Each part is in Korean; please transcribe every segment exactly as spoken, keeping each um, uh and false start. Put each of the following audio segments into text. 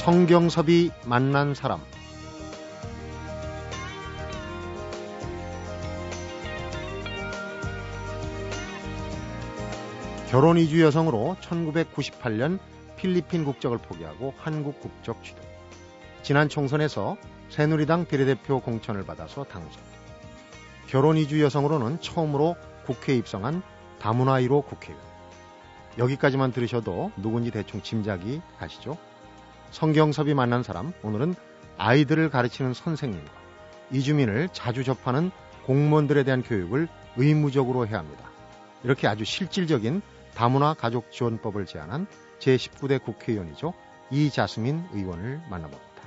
성경섭이 만난 사람. 결혼 이주 여성으로 천구백구십팔 년 필리핀 국적을 포기하고 한국 국적 취득. 지난 총선에서 새누리당 비례대표 공천을 받아서 당선. 결혼 이주 여성으로는 처음으로 국회에 입성한 다문화 일 호 국회의원. 여기까지만 들으셔도 누군지 대충 짐작이 가시죠? 성경섭이 만난 사람, 오늘은 아이들을 가르치는 선생님과 이주민을 자주 접하는 공무원들에 대한 교육을 의무적으로 해야 합니다. 이렇게 아주 실질적인 다문화 가족 지원법을 제안한 제십구 대 국회의원이죠. 이자스민 의원을 만나봅니다.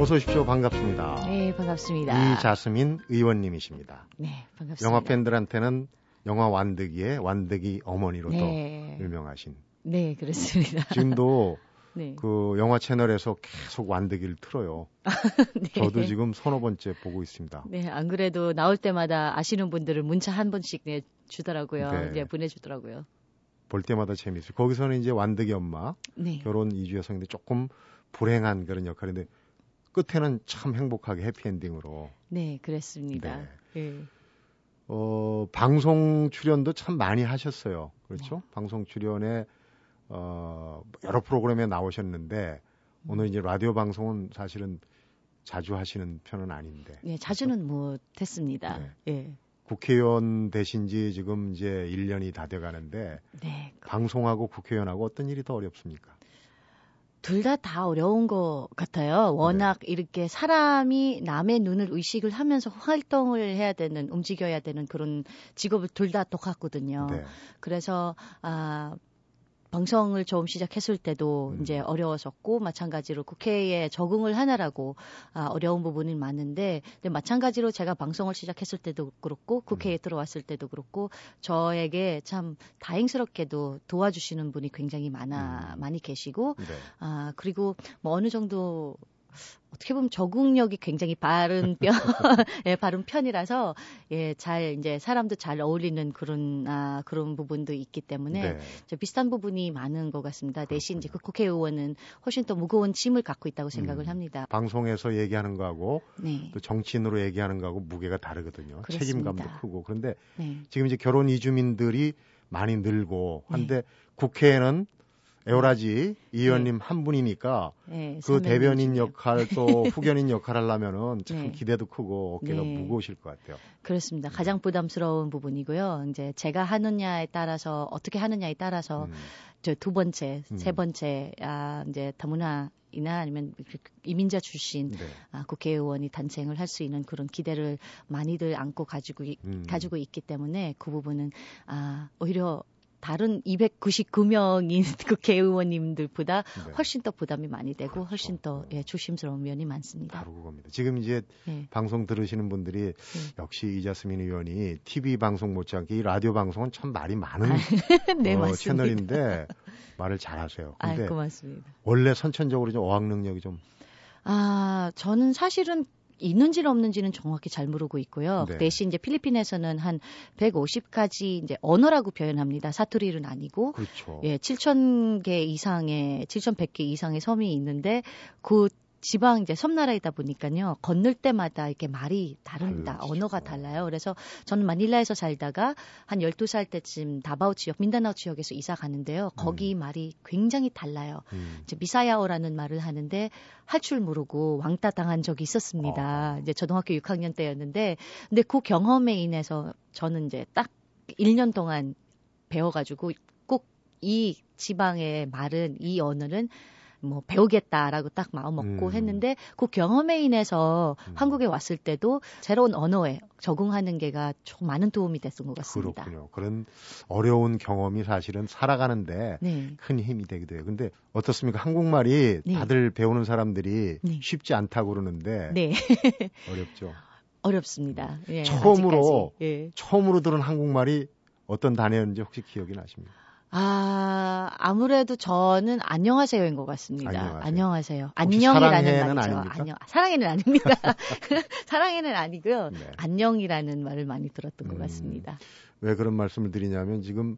어서 오십시오. 반갑습니다. 네, 반갑습니다. 이자스민 의원님이십니다. 네, 반갑습니다. 영화 팬들한테는 영화 완득이의 완득이 어머니로도 네. 유명하신. 네, 그렇습니다. 지금도 네. 그 영화 채널에서 계속 완득이를 틀어요. 네. 저도 지금 서너 번째 보고 있습니다. 네, 안 그래도 나올 때마다 아시는 분들은 문자 한 번씩 내주더라고요. 네. 네, 보내주더라고요. 볼 때마다 재미있어요. 거기서는 이제 완득이 엄마, 네. 결혼 이주 여성인데 조금 불행한 그런 역할인데 끝에는 참 행복하게 해피엔딩으로. 네, 그랬습니다. 네. 네. 어, 방송 출연도 참 많이 하셨어요. 그렇죠? 네. 방송 출연에 어, 여러 프로그램에 나오셨는데 음. 오늘 이제 라디오 방송은 사실은 자주 하시는 편은 아닌데. 네, 자주는 그렇죠? 못했습니다. 네. 네. 국회의원 되신 지 지금 이제 일 년이 다 돼가는데 네, 그... 방송하고 국회의원하고 어떤 일이 더 어렵습니까? 둘 다 다 어려운 것 같아요. 워낙 네. 이렇게 사람이 남의 눈을 의식을 하면서 활동을 해야 되는, 움직여야 되는 그런 직업을 둘 다 똑같거든요. 네. 그래서 아, 방송을 처음 시작했을 때도 음. 이제 어려웠었고 마찬가지로 국회에 적응을 하느라고 아, 어려운 부분이 많은데 근데 마찬가지로 제가 방송을 시작했을 때도 그렇고 국회에 음. 들어왔을 때도 그렇고 저에게 참 다행스럽게도 도와주시는 분이 굉장히 많아 음. 많이 계시고 네. 아, 그리고 뭐 어느 정도 어떻게 보면 적응력이 굉장히 바른 편, 예, 바른 편이라서 예, 잘 이제 사람도 잘 어울리는 그런 아, 그런 부분도 있기 때문에 네. 저 비슷한 부분이 많은 것 같습니다. 그렇군요. 대신 이제 그 국회의원은 훨씬 더 무거운 짐을 갖고 있다고 생각을 음, 합니다. 방송에서 얘기하는 거하고 네. 또 정치인으로 얘기하는 거하고 무게가 다르거든요. 그렇습니다. 책임감도 크고 그런데 네. 지금 이제 결혼 이주민들이 많이 늘고 한데 네. 국회에는 에오라지 이 의원님 네. 한 분이니까 네, 그 대변인 중에. 역할 또 후견인 역할 하려면은 참 네. 기대도 크고 어깨가 네. 무거우실 것 같아요. 그렇습니다. 가장 부담스러운 부분이고요. 이제 제가 하느냐에 따라서 어떻게 하느냐에 따라서 음. 저 두 번째, 음. 세 번째 아 이제 다문화 이나 아니면 이민자 출신 네. 아, 국회의원이 탄생을 할 수 있는 그런 기대를 많이들 안고 가지고 음. 가지고 있기 때문에 그 부분은 아 오히려 다른 이백구십구 명인 국회의원님들보다 네. 훨씬 더 부담이 많이 되고 그렇죠. 훨씬 더 예, 조심스러운 면이 많습니다. 바로 그겁니다. 지금 이제 네. 방송 들으시는 분들이 네. 역시 이자스민 의원이 티비 방송 못지않게 이 라디오 방송은 참 말이 많은 아, 네, 어, 채널인데 말을 잘하세요. 근데 아, 고맙습니다. 원래 선천적으로 좀 어학 능력이 좀 아, 저는 사실은 있는지는 없는지는 정확히 잘 모르고 있고요. 네. 대신 이제 필리핀에서는 한 백오십가지 이제 언어라고 표현합니다. 사투리는 아니고. 그렇죠. 예, 칠천 개 이상의 칠천백 개 이상의 섬이 있는데 그 지방 이제 섬나라이다 보니까요. 건널 때마다 이렇게 말이 다릅니다. 그렇죠. 언어가 달라요. 그래서 저는 마닐라에서 살다가 한 열두 살 때쯤 다바오 지역, 민다나오 지역에서 이사 가는데요. 거기 음. 말이 굉장히 달라요. 음. 이제 미사야오라는 말을 하는데 할 줄 모르고 왕따 당한 적이 있었습니다. 어. 이제 초등학교 육 학년 때였는데 근데 그 경험에 인해서 저는 이제 딱 일 년 동안 배워 가지고 꼭 이 지방의 말은 이 언어는 뭐 배우겠다라고 딱 마음 먹고 음. 했는데 그 경험에 인해서 음. 한국에 왔을 때도 새로운 언어에 적응하는 게가 좀 많은 도움이 됐던 것 같습니다. 그렇군요. 그런 어려운 경험이 사실은 살아가는데 네. 큰 힘이 되기도 해요. 근데 어떻습니까? 한국말이 네. 다들 배우는 사람들이 네. 쉽지 않다고 그러는데 네. 어렵죠? 어렵습니다. 예, 처음으로 예. 처음으로 들은 한국말이 어떤 단어였는지 혹시 기억이 나십니까? 아, 아무래도 저는 안녕하세요인 것 같습니다. 안녕하세요. 안녕하세요. 안녕이라는 말이죠. 안녕. 사랑해는 아닙니다. 사랑해는 아니고요. 네. 안녕이라는 말을 많이 들었던 음, 것 같습니다. 왜 그런 말씀을 드리냐면 지금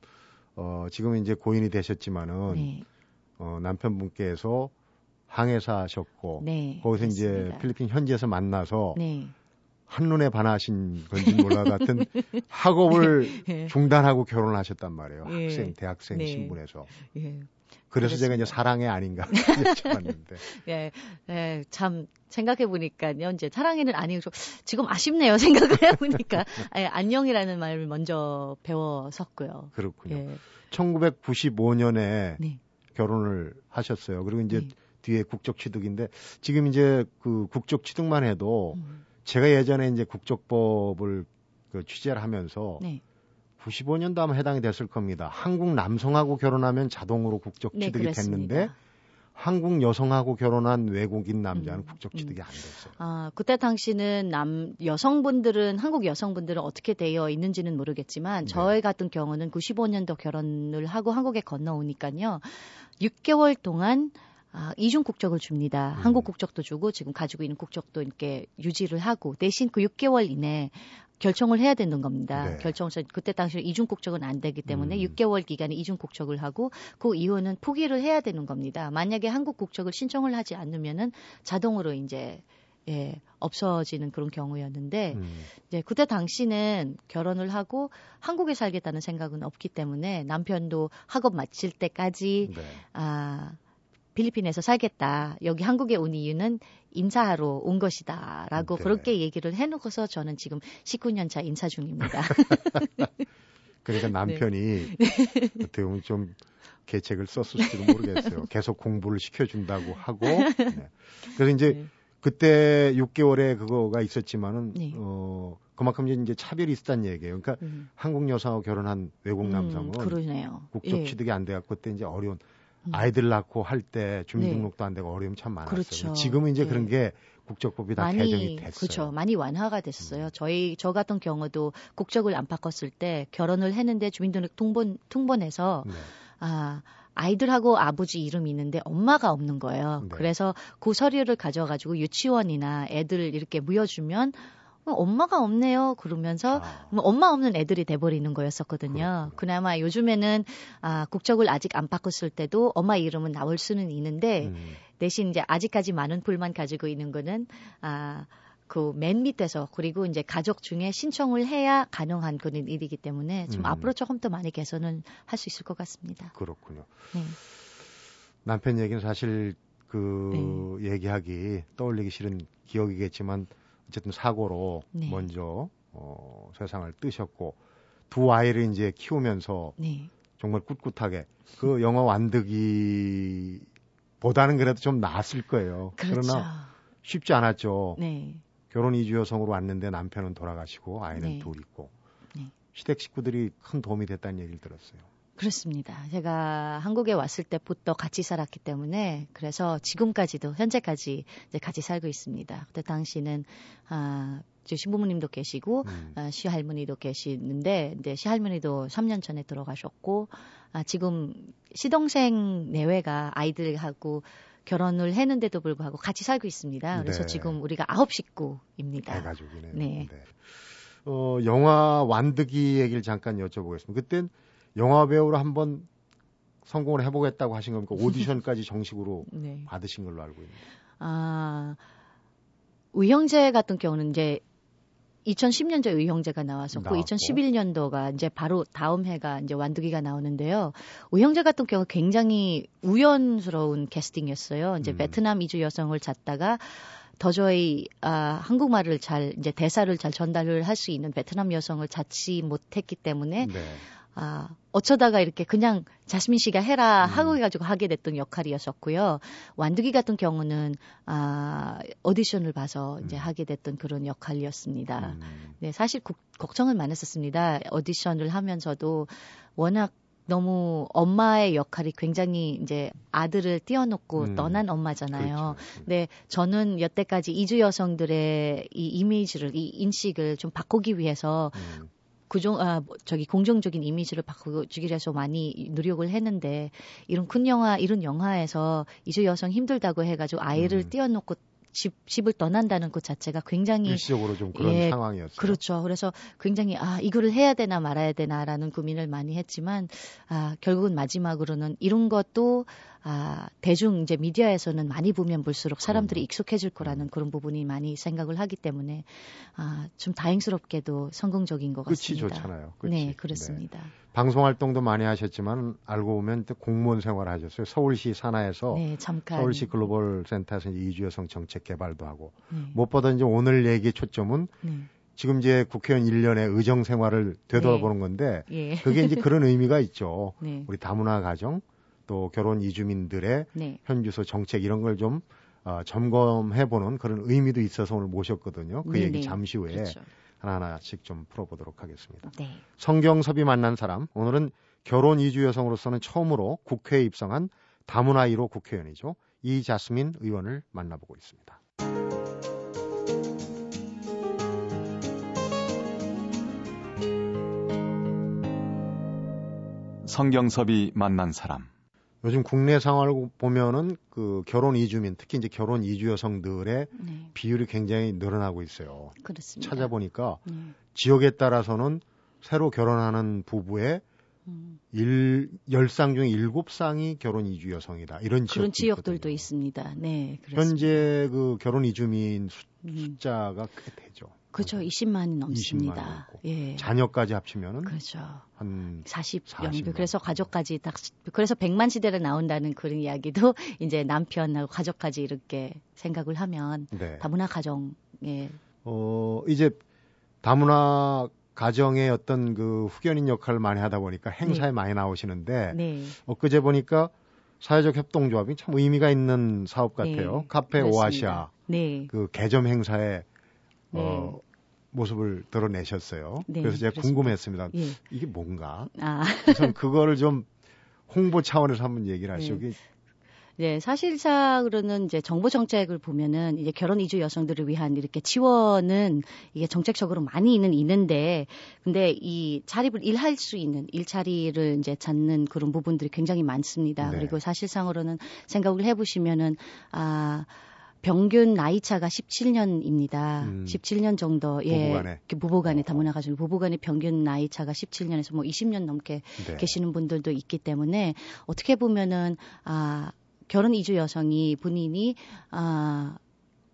어, 지금 이제 고인이 되셨지만은 네. 어, 남편분께서 항해사 하셨고 네, 거기서 맞습니다. 이제 필리핀 현지에서 만나서 네. 한눈에 반하신 건지 몰라 같은 학업을 네. 중단하고 결혼하셨단 말이에요. 네. 학생, 대학생 네. 신분에서. 네. 그래서 그렇습니다. 제가 이제 사랑해 아닌가 여쭤봤는데. 예, 예, 참 생각해 보니까요, 이제 사랑해는 아니고 지금 아쉽네요. 생각을 해 보니까 예, 안녕이라는 말을 먼저 배웠었고요. 그렇군요. 예. 천구백구십오 년에 네. 결혼을 하셨어요. 그리고 이제 네. 뒤에 국적 취득인데 지금 이제 그 국적 취득만 해도. 음. 제가 예전에 이제 국적법을 그 취재를 하면서 네. 구십오 년도 아마 해당이 됐을 겁니다. 한국 남성하고 결혼하면 자동으로 국적 취득이 네, 됐는데 한국 여성하고 결혼한 외국인 남자는 음, 국적 취득이 음. 안 됐어요. 아, 그때 당시는 남 여성분들은 한국 여성분들은 어떻게 되어 있는지는 모르겠지만 네. 저의 같은 경우는 구십오 년도 결혼을 하고 한국에 건너오니까요. 육 개월 동안 아, 이중 국적을 줍니다. 음. 한국 국적도 주고 지금 가지고 있는 국적도 이렇게 유지를 하고 대신 그 육 개월 이내 결정을 해야 되는 겁니다. 네. 결정서 그때 당시 이중 국적은 안 되기 때문에 음. 육 개월 기간에 이중 국적을 하고 그 이후는 포기를 해야 되는 겁니다. 만약에 한국 국적을 신청을 하지 않으면은 자동으로 이제 예, 없어지는 그런 경우였는데 음. 이제 그때 당시는 결혼을 하고 한국에 살겠다는 생각은 없기 때문에 남편도 학업 마칠 때까지 네. 아 필리핀에서 살겠다. 여기 한국에 온 이유는 인사하러 온 것이다. 라고 네. 그렇게 얘기를 해놓고서 저는 지금 십구 년 차 인사 중입니다. 그러니까 남편이 네. 어떻게 보면 좀 계책을 썼을지도 모르겠어요. 계속 공부를 시켜준다고 하고. 네. 그래서 이제 네. 그때 육 개월에 그거가 있었지만은, 네. 어, 그만큼 이제 차별이 있었다는 얘기예요. 그러니까 음. 한국 여성하고 결혼한 외국 남성은 음, 국적 취득이 안 돼갖고 그때 이제 어려운 아이들 낳고 할 때 주민등록도 네. 안 되고 어려움 참 많았어요. 그렇죠. 지금은 이제 네. 그런 게 국적법이 다 많이, 개정이 됐어요. 그렇죠. 많이 완화가 됐어요. 음. 저희 저 같은 경우도 국적을 안 바꿨을 때 결혼을 했는데 주민등록 통본 통본해서 네. 아. 아이들하고 아버지 이름이 있는데 엄마가 없는 거예요. 네. 그래서 그 서류를 가져가지고 유치원이나 애들 이렇게 모여주면 엄마가 없네요. 그러면서 아. 엄마 없는 애들이 돼버리는 거였었거든요. 그렇구나. 그나마 요즘에는 아, 국적을 아직 안 바꿨을 때도 엄마 이름은 나올 수는 있는데 음. 대신 이제 아직까지 많은 불만 가지고 있는 거는 아, 그 맨 밑에서 그리고 이제 가족 중에 신청을 해야 가능한 그런 일이기 때문에 좀 음. 앞으로 조금 더 많이 개선을 할 수 있을 것 같습니다. 그렇군요. 네. 남편 얘기는 사실 그 네. 얘기하기 떠올리기 싫은 기억이겠지만 어쨌든 사고로 네. 먼저 어, 세상을 뜨셨고 두 아이를 이제 키우면서 네. 정말 꿋꿋하게 그 영화 완득이보다는 그래도 좀 나았을 거예요. 그렇죠. 그러나 쉽지 않았죠. 네. 결혼 이주 여성으로 왔는데 남편은 돌아가시고 아이는 네. 둘 있고 네. 시댁 식구들이 큰 도움이 됐다는 얘기를 들었어요. 그렇습니다. 제가 한국에 왔을 때부터 같이 살았기 때문에 그래서 지금까지도 현재까지 이제 같이 살고 있습니다. 그때 당시는 아, 신부모님도 계시고 음. 아, 시할머니도 계시는데 이제 시할머니도 삼 년 전에 들어가셨고 아, 지금 시동생 내외가 아이들하고 결혼을 했는데도 불구하고 같이 살고 있습니다. 그래서 네. 지금 우리가 아홉 식구입니다. 아, 가족이네요. 네. 네. 어, 영화 완득이 얘기를 잠깐 여쭤보겠습니다. 그땐 영화 배우로 한번 성공을 해보겠다고 하신 겁니까? 오디션까지 정식으로 네. 받으신 걸로 알고 있는데. 아, 우형재 같은 경우는 이제 이천십 년도에 우형재가 나왔었고 나왔고. 이천십일 년도가 이제 바로 다음 해가 이제 완득이가 나오는데요. 우형재 같은 경우 굉장히 우연스러운 캐스팅이었어요. 이제 음. 베트남 이주 여성을 찾다가 더저히 아, 한국말을 잘 이제 대사를 잘 전달을 할 수 있는 베트남 여성을 찾지 못했기 때문에. 네. 아, 어쩌다가 이렇게 그냥 자스민 씨가 해라 하고 해가지고 하게 됐던 역할이었었고요. 완득이 같은 경우는 아, 오디션을 봐서 이제 하게 됐던 그런 역할이었습니다. 네, 사실 구, 걱정은 많았었습니다. 오디션을 하면서도 워낙 너무 엄마의 역할이 굉장히 이제 아들을 띄워놓고 음, 떠난 엄마잖아요. 그렇죠. 근데 저는 여태까지 이주 여성들의 이 이미지를, 이 인식을 좀 바꾸기 위해서 음. 구종 아 저기 공정적인 이미지를 바꾸기 위해서 많이 노력을 했는데 이런 큰 영화 이런 영화에서 이주 여성 힘들다고 해가지고 아이를 음. 띄워놓고 집, 집을 떠난다는 것 자체가 굉장히 일시적으로 좀 그런 예, 상황이었어요. 그렇죠. 그래서 굉장히 아 이거를 해야 되나 말아야 되나라는 고민을 많이 했지만 아 결국은 마지막으로는 이런 것도 아 대중 이제 미디어에서는 많이 보면 볼수록 사람들이 익숙해질 거라는 그런 부분이 많이 생각을 하기 때문에 아 좀 다행스럽게도 성공적인 것 같습니다. 끝이 좋잖아요. 끝이. 네, 그렇습니다. 네. 방송 활동도 많이 하셨지만 알고 보면 또 공무원 생활을 하셨어요. 서울시 산하에서 네, 잠깐. 서울시 글로벌 센터에서 이주여성 정책 개발도 하고 네. 무엇보다 이제 오늘 얘기 초점은 네. 지금 이제 국회의원 일 년의 의정 생활을 되돌아보는 네. 건데 예. 그게 이제 그런 의미가 있죠. 네. 우리 다문화 가정 또 결혼 이주민들의 네. 현주소 정책 이런 걸 좀 어, 점검해보는 그런 의미도 있어서 오늘 모셨거든요. 그 네, 얘기 네. 잠시 후에. 그렇죠. 하나하나씩 좀 풀어보도록 하겠습니다. 네. 성경섭이 만난 사람, 오늘은 결혼 이주 여성으로서는 처음으로 국회에 입성한 다문화 일호 국회의원이죠. 이자스민 의원을 만나보고 있습니다. 성경섭이 만난 사람. 요즘 국내 상황을 보면은 그 결혼 이주민, 특히 이제 결혼 이주 여성들의 네. 비율이 굉장히 늘어나고 있어요. 그렇습니다. 찾아보니까 네. 지역에 따라서는 새로 결혼하는 부부의 음. 일, 열 쌍 중에 일곱 쌍이 결혼 이주 여성이다. 이런 지역도 그런 지역들도 있거든요. 있습니다. 네, 그렇습니다. 현재 그 결혼 이주민 수, 숫자가 음. 꽤 되죠. 그렇죠. 이십만이 넘습니다. 이십만 예. 자녀까지 합치면은 그렇죠. 한 사십만. 그래서 가족까지 딱 그래서 백만 시대로 나온다는 그런 이야기도 이제 남편하고 가족까지 이렇게 생각을 하면 네. 다문화 가정 예. 어, 이제 다문화 가정의 어떤 그 후견인 역할을 많이 하다 보니까 행사에 네. 많이 나오시는데 네. 엊그제 보니까 사회적 협동조합이 참 의미가 있는 사업 같아요. 네. 카페오아샤 네. 그 개점 행사에 네. 어, 모습을 드러내셨어요. 네, 그래서 제가 그렇습니다. 궁금했습니다. 예. 이게 뭔가? 아. 그래서 그거를 좀 홍보 차원에서 한번 얘기를 하시죠. 네. 네, 사실상으로는 이제 정부 정책을 보면은 이제 결혼 이주 여성들을 위한 이렇게 지원은 이게 정책적으로 많이 있는 있는데, 근데 이 자립을 일할 수 있는 일자리를 이제 찾는 그런 부분들이 굉장히 많습니다. 네. 그리고 사실상으로는 생각을 해보시면은 아. 평균 나이차가 십칠 년입니다. 음, 십칠 년 정도. 예, 부부간에. 부부간에 다문화 가정 부부간에 평균 나이차가 십칠 년에서 뭐 이십 년 넘게 네. 계시는 분들도 있기 때문에 어떻게 보면은 아, 결혼 이주 여성이 본인이 아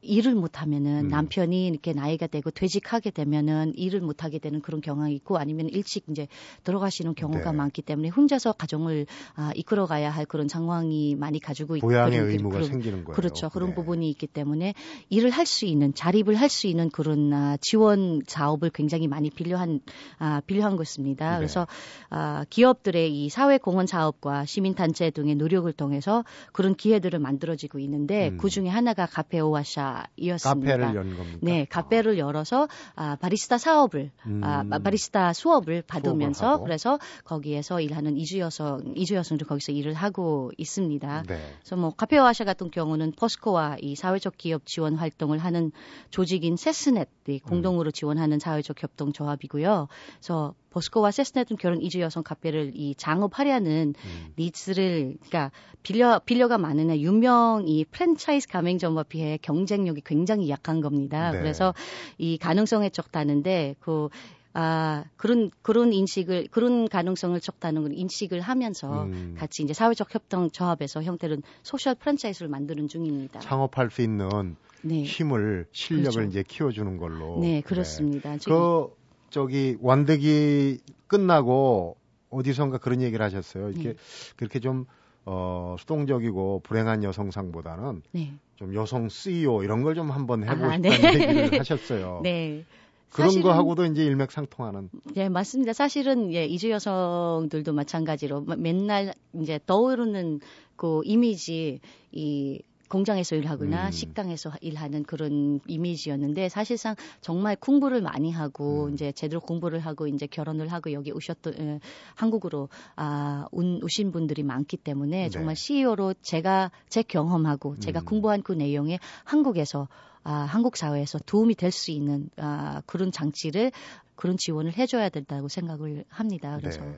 일을 못하면은 음. 남편이 이렇게 나이가 되고 퇴직하게 되면은 일을 못하게 되는 그런 경향이 있고 아니면 일찍 이제 들어가시는 경우가 네. 많기 때문에 혼자서 가정을 아, 이끌어가야 할 그런 상황이 많이 가지고 있고 보양의 그런, 의무가 그런, 생기는 거예요. 그렇죠. 그런 네. 부분이 있기 때문에 일을 할 수 있는 자립을 할 수 있는 그런 아, 지원 사업을 굉장히 많이 필요한 아, 필요한 것입니다. 네. 그래서 아, 기업들의 이 사회 공헌 사업과 시민 단체 등의 노력을 통해서 그런 기회들을 만들어지고 있는데 음. 그 중에 하나가 카페오아샤 이었습니다. 카페를 연 겁니다. 네, 카페를 열어서 아, 바리스타 사업을, 음. 아, 바리스타 수업을 받으면서 그래서 거기에서 일하는 이주 여성, 이주 여성들 거기서 일을 하고 있습니다. 네. 그래서 뭐 카페오아샤 같은 경우는 포스코와 이 사회적 기업 지원 활동을 하는 조직인 세스넷이 공동으로 음. 지원하는 사회적 협동 조합이고요. 그래서 포스코와 세스넷은 결혼 이주 여성 카페를 이 장업 하려는 음. 니즈를 그러니까 빌려 빌려가 많으나 유명 이 프랜차이즈 가맹점과 비해 경쟁력이 굉장히 약한 겁니다. 네. 그래서 이 가능성에 쫓다는데 그 아, 그런, 그런 인식을, 그런 가능성을 적다는 걸 인식을 하면서 음. 같이 이제 사회적 협동 조합에서 형태는 소셜 프랜차이즈를 만드는 중입니다. 창업할 수 있는 네. 힘을, 실력을 그렇죠. 이제 키워주는 걸로. 네, 그렇습니다. 네. 그, 저기, 완득이 끝나고 어디선가 그런 얘기를 하셨어요. 이렇게, 네. 그렇게 좀, 어, 수동적이고 불행한 여성상보다는 네. 좀 여성 씨이오 이런 걸 좀 한번 해보고 아, 싶다는 네. 얘기를 하셨어요. 네. 그런 사실은, 거하고도 이제 일맥상통하는. 예, 맞습니다. 사실은 예, 이주 여성들도 마찬가지로 맨날 이제 떠오르는 그 이미지 이 공장에서 일하거나 음. 식당에서 일하는 그런 이미지였는데, 사실상 정말 공부를 많이 하고 음. 이제 제대로 공부를 하고 이제 결혼을 하고 여기 오셨던 에, 한국으로 아, 온, 오신 분들이 많기 때문에 네. 정말 씨이오로 제가 제 경험하고 제가 음. 공부한 그 내용에 한국에서 아, 한국 사회에서 도움이 될 수 있는 아, 그런 장치를 그런 지원을 해줘야 된다고 생각을 합니다. 그래서. 네.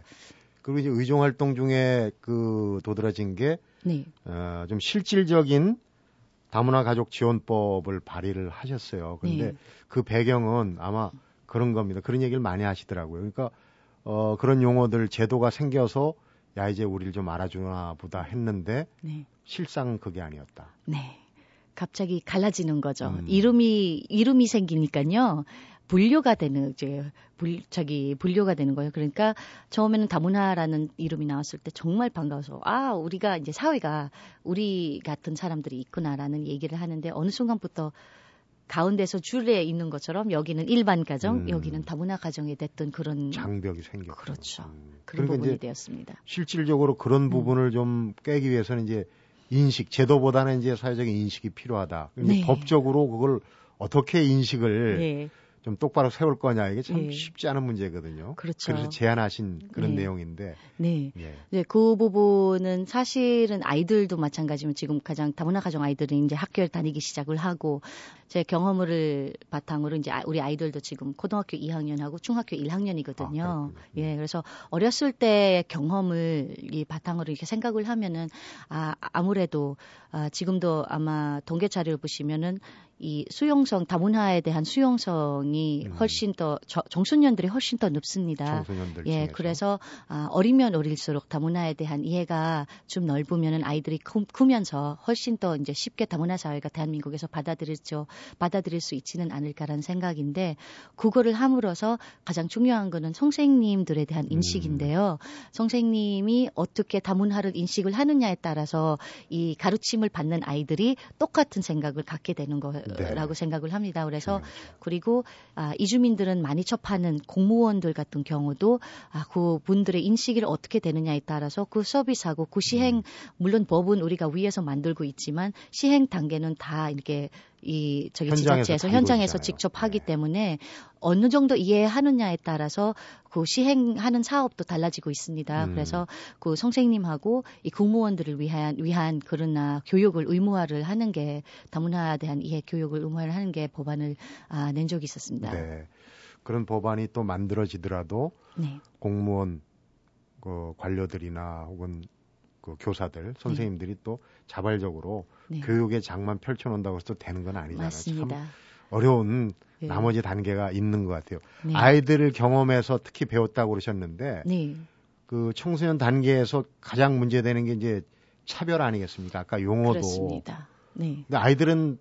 그리고 이제 의정 활동 중에 그 도드라진 게 네. 어, 좀 실질적인 다문화 가족 지원법을 발의를 하셨어요. 그런데 네. 그 배경은 아마 그런 겁니다. 그런 얘기를 많이 하시더라고요. 그러니까 어, 그런 용어들 제도가 생겨서 야 이제 우리를 좀 알아주나 보다 했는데 네. 실상은 그게 아니었다. 네. 갑자기 갈라지는 거죠. 음. 이름이 이름이 생기니까요. 분류가 되는 이제 분, 자기 분류가 되는 거예요. 그러니까 처음에는 다문화라는 이름이 나왔을 때 정말 반가워서 아 우리가 이제 사회가 우리 같은 사람들이 있구나라는 얘기를 하는데, 어느 순간부터 가운데서 줄에 있는 것처럼 여기는 일반 가정, 음. 여기는 다문화 가정이 됐던 그런 장벽이 생겼죠. 그렇죠. 음. 그런 그러니까 부분이 되었습니다. 실질적으로 그런 음. 부분을 좀 깨기 위해서는 이제 인식, 제도보다는 이제 사회적인 인식이 필요하다. 네. 법적으로 그걸 어떻게 인식을 네. 좀 똑바로 세울 거냐, 이게 참 네. 쉽지 않은 문제거든요. 그렇죠. 그래서 제안하신 그런 네. 내용인데. 네. 네. 네. 그 부분은 사실은 아이들도 마찬가지면 지금 가장 다문화 가정 아이들은 이제 학교를 다니기 시작을 하고, 제 경험을 바탕으로 이제 우리 아이들도 지금 고등학교 이 학년하고 중학교 일 학년이거든요. 아, 예. 그래서 어렸을 때 경험을 이 바탕으로 이렇게 생각을 하면은 아, 아무래도 아, 지금도 아마 통계 자료를 보시면은 이 수용성, 다문화에 대한 수용성이 훨씬 더 저, 청소년들이 훨씬 더 높습니다. 청소년들 예, 중에서. 그래서 아, 어리면 어릴수록 다문화에 대한 이해가 좀 넓으면은 아이들이 크, 크면서 훨씬 더 이제 쉽게 다문화 사회가 대한민국에서 받아들일죠, 받아들일 수 있지는 않을까라는 생각인데, 그거를 함으로써 가장 중요한 거는 선생님들에 대한 인식인데요. 음. 선생님이 어떻게 다문화를 인식을 하느냐에 따라서 이 가르침을 받는 아이들이 똑같은 생각을 갖게 되는 거예요. 네. 라고 생각을 합니다. 그래서 네. 그리고 아, 이주민들은 많이 접하는 공무원들 같은 경우도 아, 그 분들의 인식이 어떻게 되느냐에 따라서 그 서비스하고 그 시행 음. 물론 법은 우리가 위에서 만들고 있지만 시행 단계는 다 이렇게 이 저기 현장에서 지자체에서 현장에서 있잖아요. 직접 하기 네. 때문에 어느 정도 이해하느냐에 따라서 그 시행하는 사업도 달라지고 있습니다. 음. 그래서 그 선생님하고 이 공무원들을 위한 위한 그러나 교육을 의무화를 하는 게 다문화에 대한 이해 교육을 의무화를 하는 게 법안을 아, 낸 적이 있었습니다. 네. 그런 법안이 또 만들어지더라도 네. 공무원 그 관료들이나 혹은 그 교사들, 선생님들이 네. 또 자발적으로 네. 교육의 장만 펼쳐놓는다고 해서 되는 건 아니잖아요. 맞습니다. 참 어려운 네. 나머지 단계가 있는 것 같아요. 네. 아이들을 경험해서 특히 배웠다고 그러셨는데 네. 그 청소년 단계에서 가장 문제되는 게 이제 차별 아니겠습니까? 아까 용어도. 그렇습니다. 네. 근데 아이들은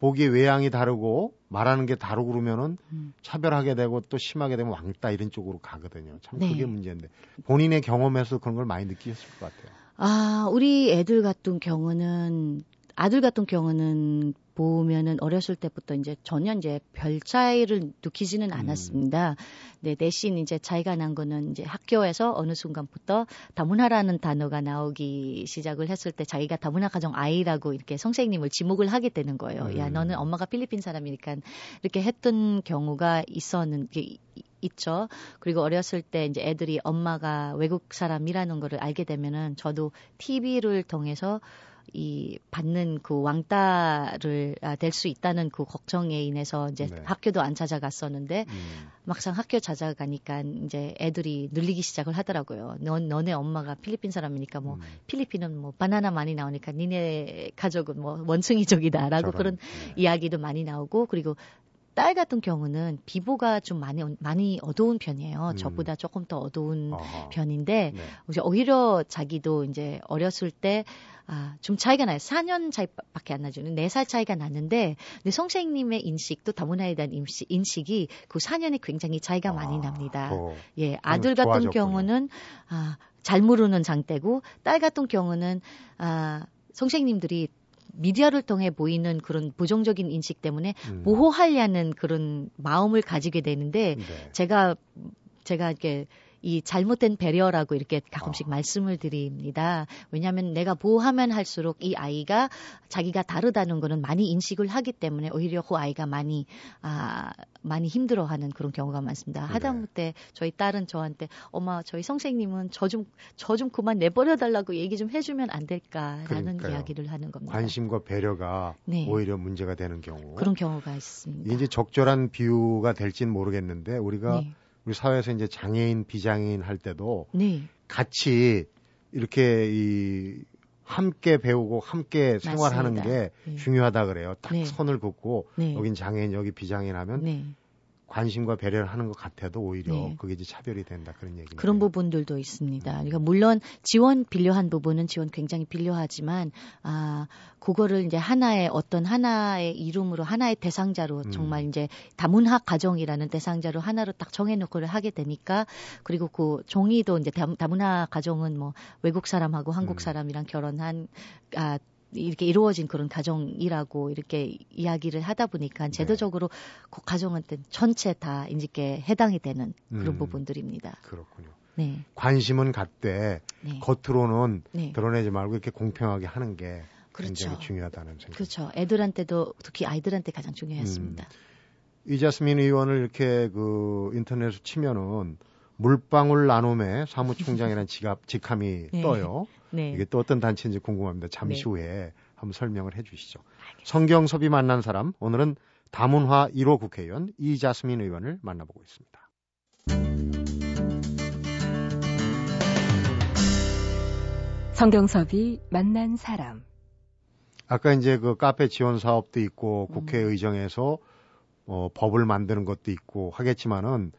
보기에 외향이 다르고 말하는 게 다르고 그러면은 음. 차별하게 되고 또 심하게 되면 왕따 이런 쪽으로 가거든요. 참 네. 그게 문제인데 본인의 경험에서 그런 걸 많이 느끼셨을 것 같아요. 아, 우리 애들 같은 경우는, 아들 같은 경우는 보면은 어렸을 때부터 이제 전혀 이제 별 차이를 느끼지는 않았습니다. 음. 네, 대신 이제 차이가 난 거는 이제 학교에서 어느 순간부터 다문화라는 단어가 나오기 시작을 했을 때 자기가 다문화 가정 아이라고 이렇게 선생님을 지목을 하게 되는 거예요. 음. 야, 너는 엄마가 필리핀 사람이니까 이렇게 했던 경우가 있었는 게 있죠. 그리고 어렸을 때 이제 애들이 엄마가 외국 사람이라는 거를 알게 되면은 저도 티비를 통해서 이 받는 그 왕따를 아, 될 수 있다는 그 걱정에 인해서 이제 네. 학교도 안 찾아갔었는데 음. 막상 학교 찾아가니까 이제 애들이 늘리기 시작을 하더라고요. 넌 너네 엄마가 필리핀 사람이니까 뭐 음. 필리핀은 뭐 바나나 많이 나오니까 니네 가족은 뭐 원숭이족이다라고 그런 네. 이야기도 많이 나오고, 그리고 딸 같은 경우는 피부가 좀 많이 많이 어두운 편이에요. 음. 저보다 조금 더 어두운 어허. 편인데 네. 오히려 자기도 이제 어렸을 때 아, 좀 차이가 나요. 사 년 차이밖에 안 나죠. 네 살 차이가 나는데 내 선생님의 인식도 다문화에 대한 인식, 인식이 그 사 년에 굉장히 차이가 아, 많이 납니다. 더, 예, 아들 같은 좋아졌군요. 경우는 아, 잘 모르는 상태고, 딸 같은 경우는 아, 선생님들이 미디어를 통해 보이는 그런 부정적인 인식 때문에 음. 보호하려는 그런 마음을 가지게 되는데 네. 제가 제가 이렇게 이 잘못된 배려라고 이렇게 가끔씩 아. 말씀을 드립니다. 왜냐하면 내가 보호하면 할수록 이 아이가 자기가 다르다는 거는 많이 인식을 하기 때문에 오히려 그 아이가 많이 아, 많이 힘들어하는 그런 경우가 많습니다. 그래. 하다못해 저희 딸은 저한테 엄마 저희 선생님은 저 좀 저 좀 그만 내버려달라고 얘기 좀 해주면 안 될까라는 그러니까요. 이야기를 하는 겁니다. 관심과 배려가 네. 오히려 문제가 되는 경우 그런 경우가 있습니다. 이제 적절한 비유가 될지는 모르겠는데 우리가 네. 우리 사회에서 이제 장애인, 비장애인 할 때도 네. 같이 이렇게 이 함께 배우고 함께 생활하는 맞습니다. 게 네. 중요하다 그래요. 딱 네. 선을 긋고 네. 여긴 장애인, 여기 비장애인 하면 네. 관심과 배려를 하는 것 같아도 오히려 네. 그게 이제 차별이 된다 그런 얘기입니다. 그런 부분들도 있습니다. 그러니까 물론 지원 빌려한 부분은 지원 굉장히 빌려하지만 아 그거를 이제 하나의 어떤 하나의 이름으로 하나의 대상자로 음. 정말 이제 다문학 가정이라는 대상자로 하나로 딱 정해놓고를 하게 되니까 그리고 그 종이도 이제 다문학 가정은 뭐 외국 사람하고 한국 사람이랑 결혼한 아. 이렇게 이루어진 그런 가정이라고 이렇게 이야기를 하다 보니까 제도적으로 네. 그 가정한테 전체 다 이제 해당이 되는 그런 음, 부분들입니다. 그렇군요. 네. 관심은 갖되 네. 겉으로는 네. 드러내지 말고 이렇게 공평하게 하는 게 그렇죠. 굉장히 중요하다는 생각입니다. 그렇죠. 애들한테도 특히 아이들한테 가장 중요했습니다. 음, 이자스민 의원을 이렇게 그 인터넷으로 치면은 물방울 나눔의 사무총장이라는 지갑, 직함이 네. 떠요. 네. 이게 또 어떤 단체인지 궁금합니다. 잠시 네. 후에 한번 설명을 해주시죠. 성경섭이 만난 사람, 오늘은 다문화 일 호 국회의원 이자스민 의원을 만나보고 있습니다. 성경섭이 만난 사람. 아까 이제 그 카페 지원 사업도 있고 국회의정에서 어, 법을 만드는 것도 있고 하겠지만은.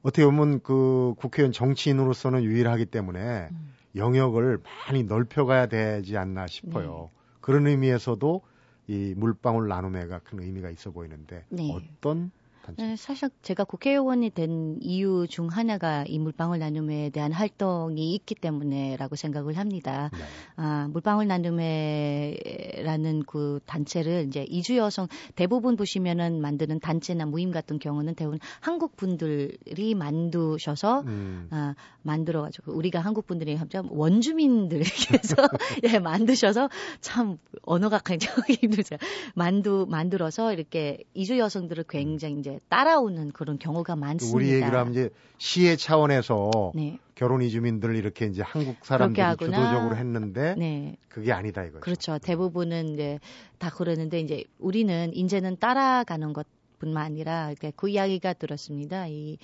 어떻게 보면 그 국회의원 정치인으로서는 유일하기 때문에 음. 영역을 많이 넓혀가야 되지 않나 싶어요. 네. 그런 의미에서도 이 물방울 나눔회가 큰 의미가 있어 보이는데 네. 어떤 단체? 사실 제가 국회의원이 된 이유 중 하나가 이 물방울 나눔회에 대한 활동이 있기 때문에라고 생각을 합니다. 네. 아, 물방울 나눔회라는 그 단체를 이제 이주 여성 대부분 보시면은 만드는 단체나 모임 같은 경우는 대부분 한국 분들이 만드셔서 음. 아, 만들어가지고 우리가 한국 분들이 원주민들께서 예, 만드셔서 참 언어가 굉장히 힘들죠. 만두 만들어서 이렇게 이주 여성들을 굉장히 이제 따라오는 그런 경우가 많습니다. 우리 얘기로 하면 이제 시의 차원에서 네. 결혼 이주민들 이렇게 이제 한국 사람들이 주도적으로 했는데 네. 그게 아니다 이거죠. 그렇죠. 대부분은 이제 다 그러는데 이제 우리는 이제는 따라가는 것뿐만 아니라 그 이야기가 들었습니다. 이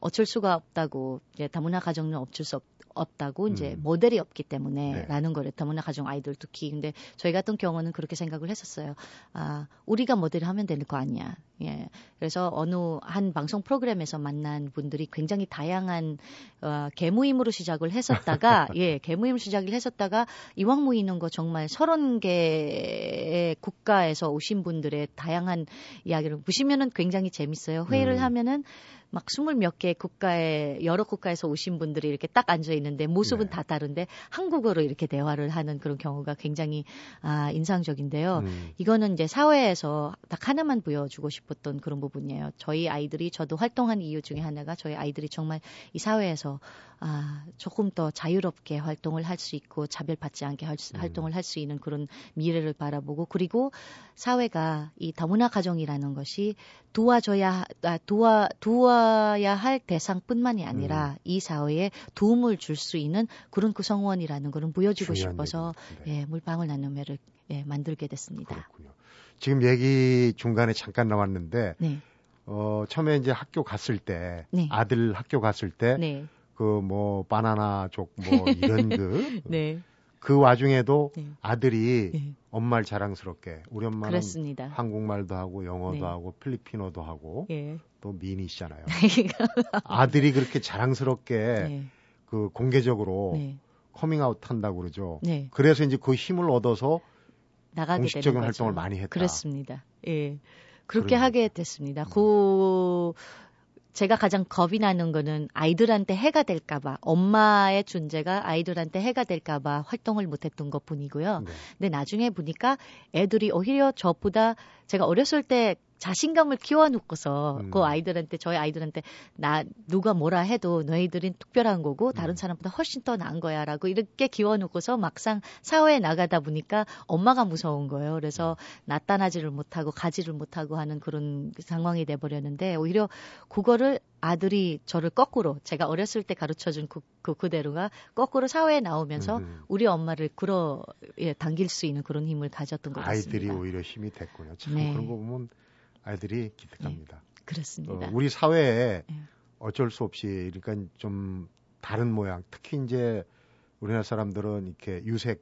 어쩔 수가 없다고 이제 다문화 가정은 어쩔 수 없. 없다고 이제 음. 모델이 없기 때문에라는 네. 거를 다문화 가정 아이들 특히 근데 저희 같은 경우는 그렇게 생각을 했었어요. 아 우리가 모델을 하면 되는 거 아니야. 예. 그래서 어느 한 방송 프로그램에서 만난 분들이 굉장히 다양한 어, 개모임으로 시작을 했었다가 예 개모임 시작을 했었다가 이왕 모이는 거 정말 서른 개의 국가에서 오신 분들의 다양한 이야기를 보시면은 굉장히 재밌어요. 회의를 음. 하면은. 막 스물 몇 개 국가에 여러 국가에서 오신 분들이 이렇게 딱 앉아 있는데 모습은 네. 다 다른데 한국어로 이렇게 대화를 하는 그런 경우가 굉장히 아, 인상적인데요. 음. 이거는 이제 사회에서 딱 하나만 보여주고 싶었던 그런 부분이에요. 저희 아이들이 저도 활동한 이유 중에 하나가 저희 아이들이 정말 이 사회에서 아, 조금 더 자유롭게 활동을 할 수 있고 차별받지 않게 할 수, 음. 활동을 할 수 있는 그런 미래를 바라보고 그리고 사회가 이 다문화 가정이라는 것이 도와줘야 아, 도와 도와 야 할 대상뿐만이 아니라 음. 이 사회에 도움을 줄 수 있는 그런 구성원이라는 것을 보여주고 싶어서 예, 물방울 나눔회를 예, 만들게 됐습니다. 그렇군요. 지금 얘기 중간에 잠깐 나왔는데 네. 어, 처음에 이제 학교 갔을 때 네. 아들 학교 갔을 때 그 뭐 네. 바나나족 뭐 이런 그 네. 그 와중에도 네. 아들이 네. 엄마를 자랑스럽게 우리 엄마는 그렇습니다. 한국말도 하고 영어도 네. 하고 필리핀어도 하고 네. 또 미인이시잖아요. 아들이 그렇게 자랑스럽게 네. 그 공개적으로 네. 커밍아웃 한다고 그러죠. 네. 그래서 이제 그 힘을 얻어서 나가게 공식적인 되는 활동을 많이 했다. 그렇습니다. 예, 그렇게 하게 됐습니다. 음. 그 제가 가장 겁이 나는 거는 아이들한테 해가 될까봐 엄마의 존재가 아이들한테 해가 될까봐 활동을 못했던 것뿐이고요. 네. 근데 나중에 보니까 애들이 오히려 저보다 제가 어렸을 때 자신감을 키워놓고서 음. 그 아이들한테 저희 아이들한테 나 누가 뭐라 해도 너희들은 특별한 거고 다른 사람보다 훨씬 더 나은 거야 라고 이렇게 키워놓고서 막상 사회에 나가다 보니까 엄마가 무서운 거예요. 그래서 나타나지를 못하고 가지를 못하고 하는 그런 상황이 돼버렸는데 오히려 그거를 아들이 저를 거꾸로 제가 어렸을 때 가르쳐준 그, 그 그대로가 거꾸로 사회에 나오면서 음. 우리 엄마를 끌어 예, 당길 수 있는 그런 힘을 가졌던 것 같습니다. 아이들이 오히려 힘이 됐군요. 참 네. 그런 거 보면 아이들이 기특합니다. 예, 그렇습니다. 어, 우리 사회에 어쩔 수 없이 그러니까 좀 다른 모양, 특히 이제 우리나라 사람들은 이렇게 유색인에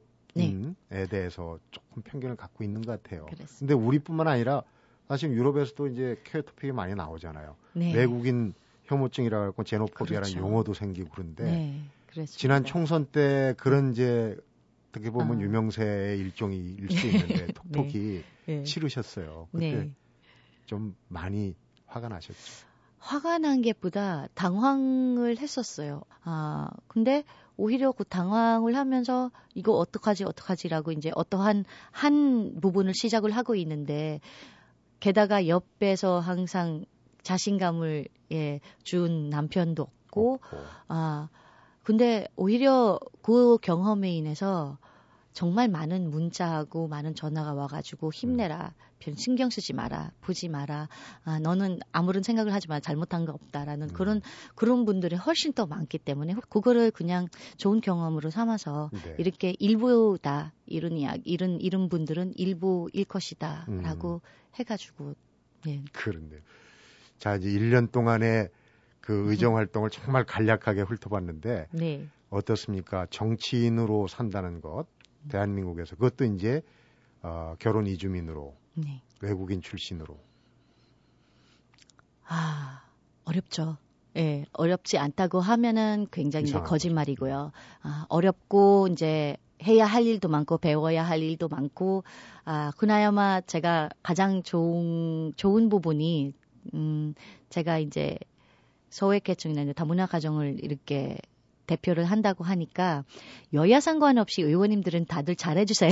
네. 대해서 조금 편견을 갖고 있는 것 같아요. 그런데 우리뿐만 아니라 사실 유럽에서도 이제 케어 토픽이 많이 나오잖아요. 네. 외국인 혐오증이라고 하고 제노포비아라는 그렇죠. 용어도 생기고 그런데 네, 지난 총선 때 그런 이제 어떻게 보면 아. 유명세의 일종일 수 있는데 톡톡이 네. 치르셨어요. 그때 네. 좀 많이 화가 나셨죠? 화가 난 게보다 당황을 했었어요. 아 근데 오히려 그 당황을 하면서 이거 어떡하지 어떡하지라고 이제 어떠한 한 부분을 시작을 하고 있는데 게다가 옆에서 항상 자신감을 예, 준 남편도 없고, 없고. 아, 근데 오히려 그 경험에 인해서 정말 많은 문자하고 많은 전화가 와가지고 힘내라, 별 신경 쓰지 마라, 보지 마라, 아, 너는 아무런 생각을 하지 마라, 잘못한 거 없다라는 음. 그런 그런 분들이 훨씬 더 많기 때문에 그거를 그냥 좋은 경험으로 삼아서 네. 이렇게 일부다 이런 이야기, 이런 이런 분들은 일부일 것이다라고 음. 해가지고 예. 그런데요. 자, 이제 일 년 동안의 그 의정 활동을 정말 간략하게 훑어봤는데 네. 어떻습니까? 정치인으로 산다는 것, 대한민국에서 그것도 이제 어, 결혼 이주민으로, 네. 외국인 출신으로. 아, 어렵죠. 예, 어렵지 않다고 하면은 굉장히 이제 거짓말이고요. 아, 어렵고 이제. 해야 할 일도 많고 배워야 할 일도 많고 아 그나마 제가 가장 좋은 좋은 부분이 음 제가 이제 소외계층이나 다문화 가정을 이렇게 대표를 한다고 하니까 여야 상관없이 의원님들은 다들 잘해주세요.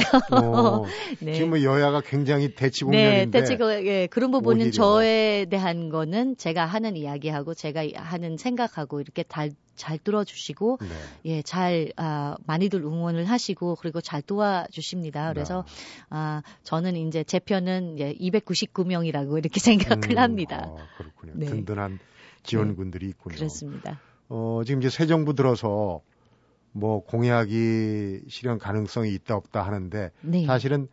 네. 지금 뭐 여야가 굉장히 대치공연인데. 네, 대치고 예, 그런 부분은 저에 대한 거는 제가 하는 이야기하고 제가 하는 생각하고 이렇게 다, 잘 들어주시고 네. 예, 잘 아, 많이들 응원을 하시고 그리고 잘 도와주십니다. 그래서 네. 아, 저는 이제 제 편은 예, 이백구십구 명이라고 이렇게 생각을 음, 합니다. 아, 그렇군요. 네. 든든한 지원군들이 네. 있군요. 그렇습니다. 어, 지금 이제 새 정부 들어서 뭐 공약이 실현 가능성이 있다 없다 하는데 네. 사실은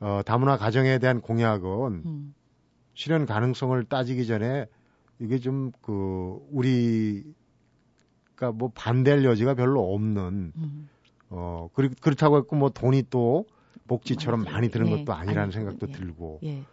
어, 다문화 가정에 대한 공약은 음. 실현 가능성을 따지기 전에 이게 좀 그 우리가 뭐 반대할 여지가 별로 없는 음. 어, 그리, 그렇다고 했고 뭐 돈이 또 복지처럼 많이 드는 예. 것도 아니라는 아니, 생각도 예. 들고 예.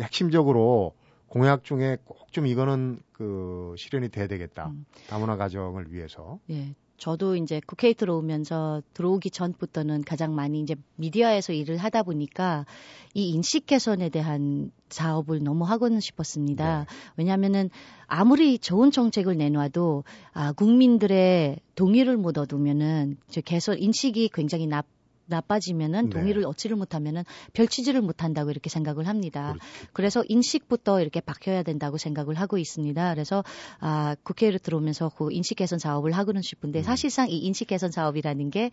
핵심적으로 공약 중에 꼭 좀 이거는 그 실현이 돼야 되겠다. 음. 다문화 가정을 위해서. 예. 저도 이제 국회에 들어오면서 들어오기 전부터는 가장 많이 이제 미디어에서 일을 하다 보니까 이 인식 개선에 대한 사업을 너무 하고는 싶었습니다. 네. 왜냐하면은 아무리 좋은 정책을 내놔도 아, 국민들의 동의를 못 얻으면은 저 개선 인식이 굉장히 나 나빠지면은 동의를 네. 얻지를 못하면은 별 취지를 못한다고 이렇게 생각을 합니다. 그렇지. 그래서 인식부터 이렇게 바뀌어야 된다고 생각을 하고 있습니다. 그래서 아, 국회를 들어오면서 그 인식 개선 사업을 하고는 싶은데 음. 사실상 이 인식 개선 사업이라는 게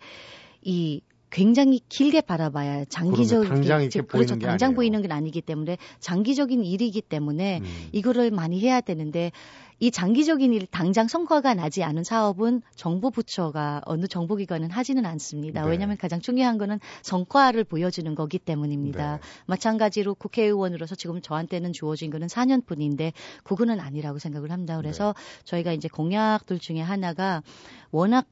이 굉장히 길게 바라봐야 장기적인 당장 이렇게 즉, 보이는 그렇죠, 게 당장 아니에요. 보이는 건 아니기 때문에 장기적인 일이기 때문에 음. 이거를 많이 해야 되는데 이 장기적인 일 당장 성과가 나지 않은 사업은 정부 부처가 어느 정부기관은 하지는 않습니다. 네. 왜냐하면 가장 중요한 거는 성과를 보여주는 거기 때문입니다. 네. 마찬가지로 국회의원으로서 지금 저한테는 주어진 거는 사 년뿐인데 그거는 아니라고 생각을 합니다. 그래서 네. 저희가 이제 공약들 중에 하나가 워낙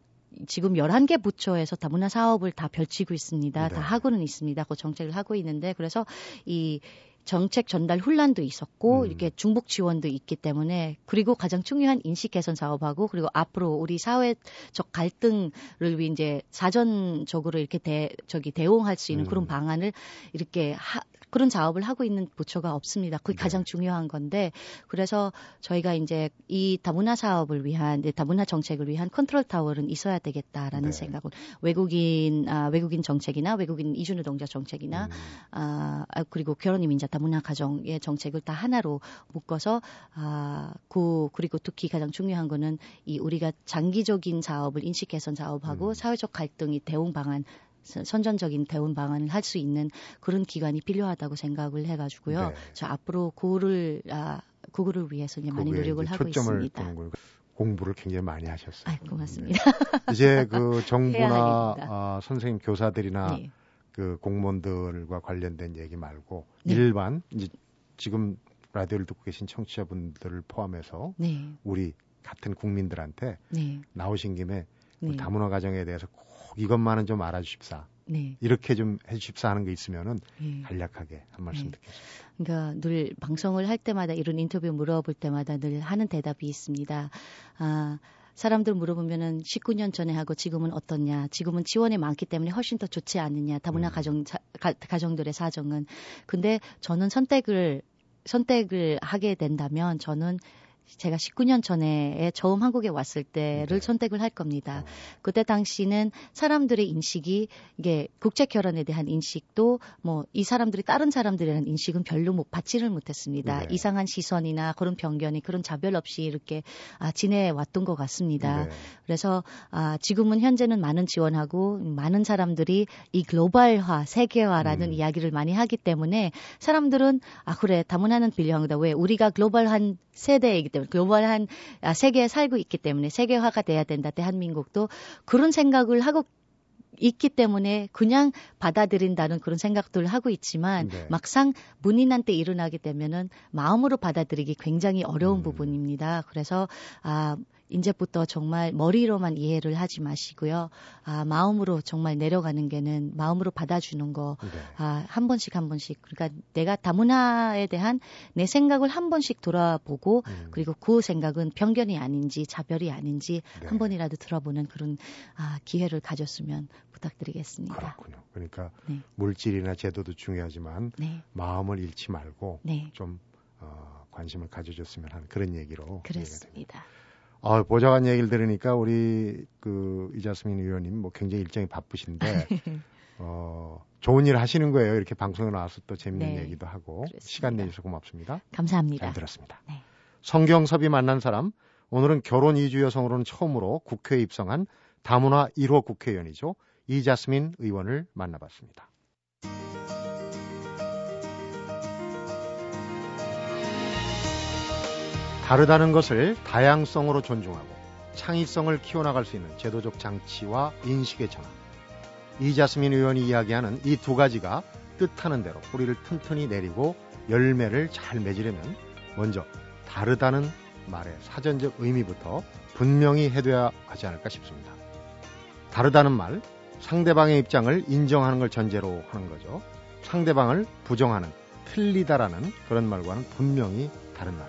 지금 열한 개 부처에서 다문화 사업을 다 펼치고 있습니다. 네. 다 하고는 있습니다. 그 정책을 하고 있는데 그래서 이 정책 전달 혼란도 있었고 음. 이렇게 중복 지원도 있기 때문에 그리고 가장 중요한 인식 개선 사업하고 그리고 앞으로 우리 사회적 갈등을 위해 이제 사전적으로 이렇게 대 저기 대응할 수 있는 음. 그런 방안을 이렇게 하, 그런 사업을 하고 있는 부처가 없습니다. 그게 네. 가장 중요한 건데 그래서 저희가 이제 이 다문화 사업을 위한 다문화 정책을 위한 컨트롤 타워는 있어야 되겠다라는 네. 생각은 외국인 아, 외국인 정책이나 외국인 이주노동자 정책이나 음. 아, 그리고 결혼 이민자 다 다문화 가정의 정책을 다 하나로 묶어서 아, 그 그리고 특히 가장 중요한 거는 이 우리가 장기적인 사업을 인식 개선 사업하고 음. 사회적 갈등이 대응 방안 선전적인 대응 방안을 할 수 있는 그런 기관이 필요하다고 생각을 해가지고요. 네. 저 앞으로 그거를 아, 그거를 위해서 이제 많이 노력을 하고 있습니다. 공부를 굉장히 많이 하셨어요. 아이, 고맙습니다. 네. 이제 그 정부나 아, 선생님 교사들이나 네. 그 공무원들과 관련된 얘기 말고 네. 일반 이제 지금 라디오를 듣고 계신 청취자분들을 포함해서 네. 우리 같은 국민들한테 네. 나오신 김에 네. 다문화 가정에 대해서 꼭 이것만은 좀 알아주십사. 네. 이렇게 좀 해주십사 하는 게 있으면은 네. 간략하게 한 말씀 네. 듣겠습니다. 그러니까 늘 방송을 할 때마다 이런 인터뷰 물어볼 때마다 늘 하는 대답이 있습니다. 아, 사람들 물어보면은 십구 년 전에 하고 지금은 어떻냐, 지금은 지원이 많기 때문에 훨씬 더 좋지 않느냐, 다문화 음. 가정, 가, 가정들의 사정은. 근데 저는 선택을, 선택을 하게 된다면 저는 제가 십구 년 전에 처음 한국에 왔을 때를 네. 선택을 할 겁니다. 어. 그때 당시는 사람들의 인식이 이게 국제 결혼에 대한 인식도 뭐 이 사람들이 다른 사람들에 대한 인식은 별로 못 받지를 못했습니다. 네. 이상한 시선이나 그런 편견이 그런 자별 없이 이렇게 아, 지내왔던 것 같습니다. 네. 그래서 아, 지금은 현재는 많은 지원하고 많은 사람들이 이 글로벌화, 세계화라는 음. 이야기를 많이 하기 때문에 사람들은 아 그래 다문화는 필요하다. 왜 우리가 글로벌한 세대이기 때문에 글로벌한 아, 세계에 살고 있기 때문에 세계화가 돼야 된다. 대한민국도 그런 생각을 하고 있기 때문에 그냥 받아들인다는 그런 생각들을 하고 있지만 네. 막상 문인한테 일어나게 되면은 마음으로 받아들이기 굉장히 어려운 음. 부분입니다. 그래서 아, 이제부터 정말 머리로만 이해를 하지 마시고요. 아, 마음으로 정말 내려가는 게는 마음으로 받아주는 거. 네. 아, 한 번씩 한 번씩. 그러니까 내가 다문화에 대한 내 생각을 한 번씩 돌아보고 음. 그리고 그 생각은 편견이 아닌지 자별이 아닌지 네. 한 번이라도 들어보는 그런 아, 기회를 가졌으면 부탁드리겠습니다. 그렇군요. 그러니까 네. 물질이나 제도도 중요하지만 네. 마음을 잃지 말고 네. 좀 어, 관심을 가져줬으면 하는 그런 얘기로. 그렇습니다. 아, 보좌관 얘기를 들으니까 우리 그 이자스민 의원님 뭐 굉장히 일정이 바쁘신데 어, 좋은 일 하시는 거예요. 이렇게 방송에 나와서 또 재밌는 네, 얘기도 하고 그렇습니다. 시간 내주셔서 고맙습니다. 감사합니다. 잘 들었습니다. 네. 성경섭이 만난 사람 오늘은 결혼 이주 여성으로는 처음으로 국회에 입성한 다문화 일 호 국회의원이죠. 이자스민 의원을 만나봤습니다. 다르다는 것을 다양성으로 존중하고 창의성을 키워나갈 수 있는 제도적 장치와 인식의 전환. 이자스민 의원이 이야기하는 이 두 가지가 뜻하는 대로 뿌리를 튼튼히 내리고 열매를 잘 맺으려면 먼저 다르다는 말의 사전적 의미부터 분명히 해둬야 하지 않을까 싶습니다. 다르다는 말, 상대방의 입장을 인정하는 걸 전제로 하는 거죠. 상대방을 부정하는, 틀리다라는 그런 말과는 분명히 다른 말.